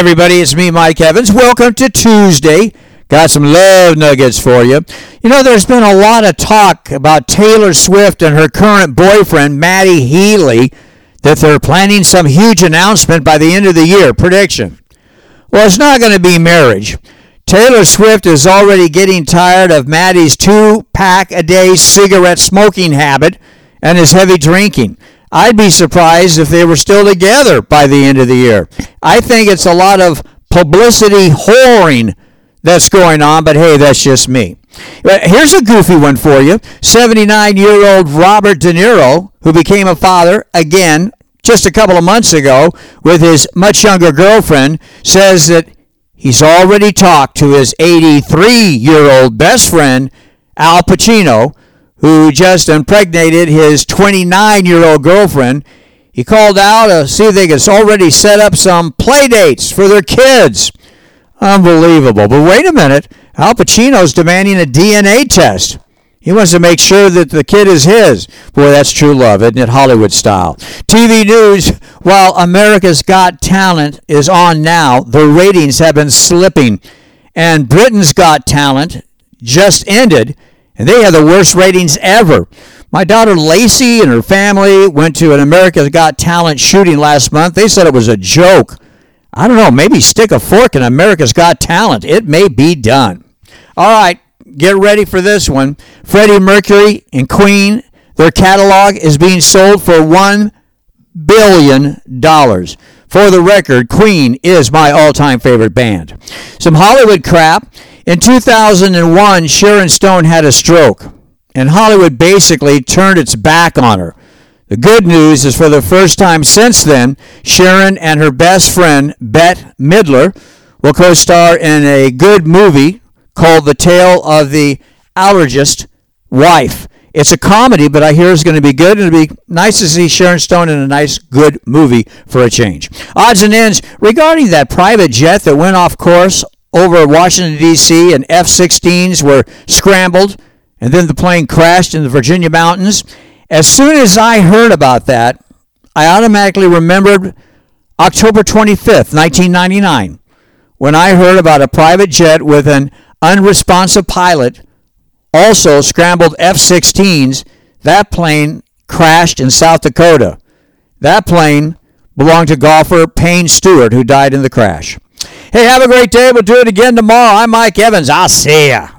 everybody. It's me, Mike Evans. Welcome to Tuesday. Got some love nuggets for you. You know, there's been a lot of talk about Taylor Swift and her current boyfriend, Maddie Healy, that they're planning some huge announcement by the end of the year. Prediction. Well, it's not going to be marriage. Taylor Swift is already getting tired of Maddie's 2-pack-a-day cigarette smoking habit and his heavy drinking. I'd be surprised if they were still together by the end of the year. I think it's a lot of publicity whoring that's going on, but hey, that's just me. Here's a goofy one for you. 79-year-old Robert De Niro, who became a father again just a couple of months ago with his much younger girlfriend, says that he's already talked to his 83-year-old best friend, Al Pacino, who just impregnated his 29-year-old girlfriend. He called out to see if they could already set up some play dates for their kids. Unbelievable. But wait a minute. Al Pacino's demanding a DNA test. He wants to make sure that the kid is his. Boy, that's true love, isn't it? Hollywood style. TV news. While America's Got Talent is on now, the ratings have been slipping. And Britain's Got Talent just ended, and they had the worst ratings ever. My daughter Lacey and her family went to an America's Got Talent shooting last month. They said it was a joke. I don't know, maybe stick a fork in America's Got Talent. It may be done. All right, get ready for this one. Freddie Mercury and Queen, their catalog is being sold for $1 billion. For the record, Queen is my all-time favorite band. Some Hollywood crap. In 2001, Sharon Stone had a stroke, and Hollywood basically turned its back on her. The good news is for the first time since then, Sharon and her best friend, Bette Midler, will co-star in a good movie called The Tale of the Allergist's Wife. It's a comedy, but I hear it's going to be good, and it'll be nice to see Sharon Stone in a nice, good movie for a change. Odds and ends regarding that private jet that went off course over Washington, D.C., and F-16s were scrambled, and then the plane crashed in the Virginia mountains. As soon as I heard about that, I automatically remembered October 25th, 1999, when I heard about a private jet with an unresponsive pilot, also scrambled F-16s. That plane crashed in South Dakota. That plane belonged to golfer Payne Stewart, who died in the crash. Hey, have a great day. We'll do it again tomorrow. I'm Mike Evans. I'll see ya.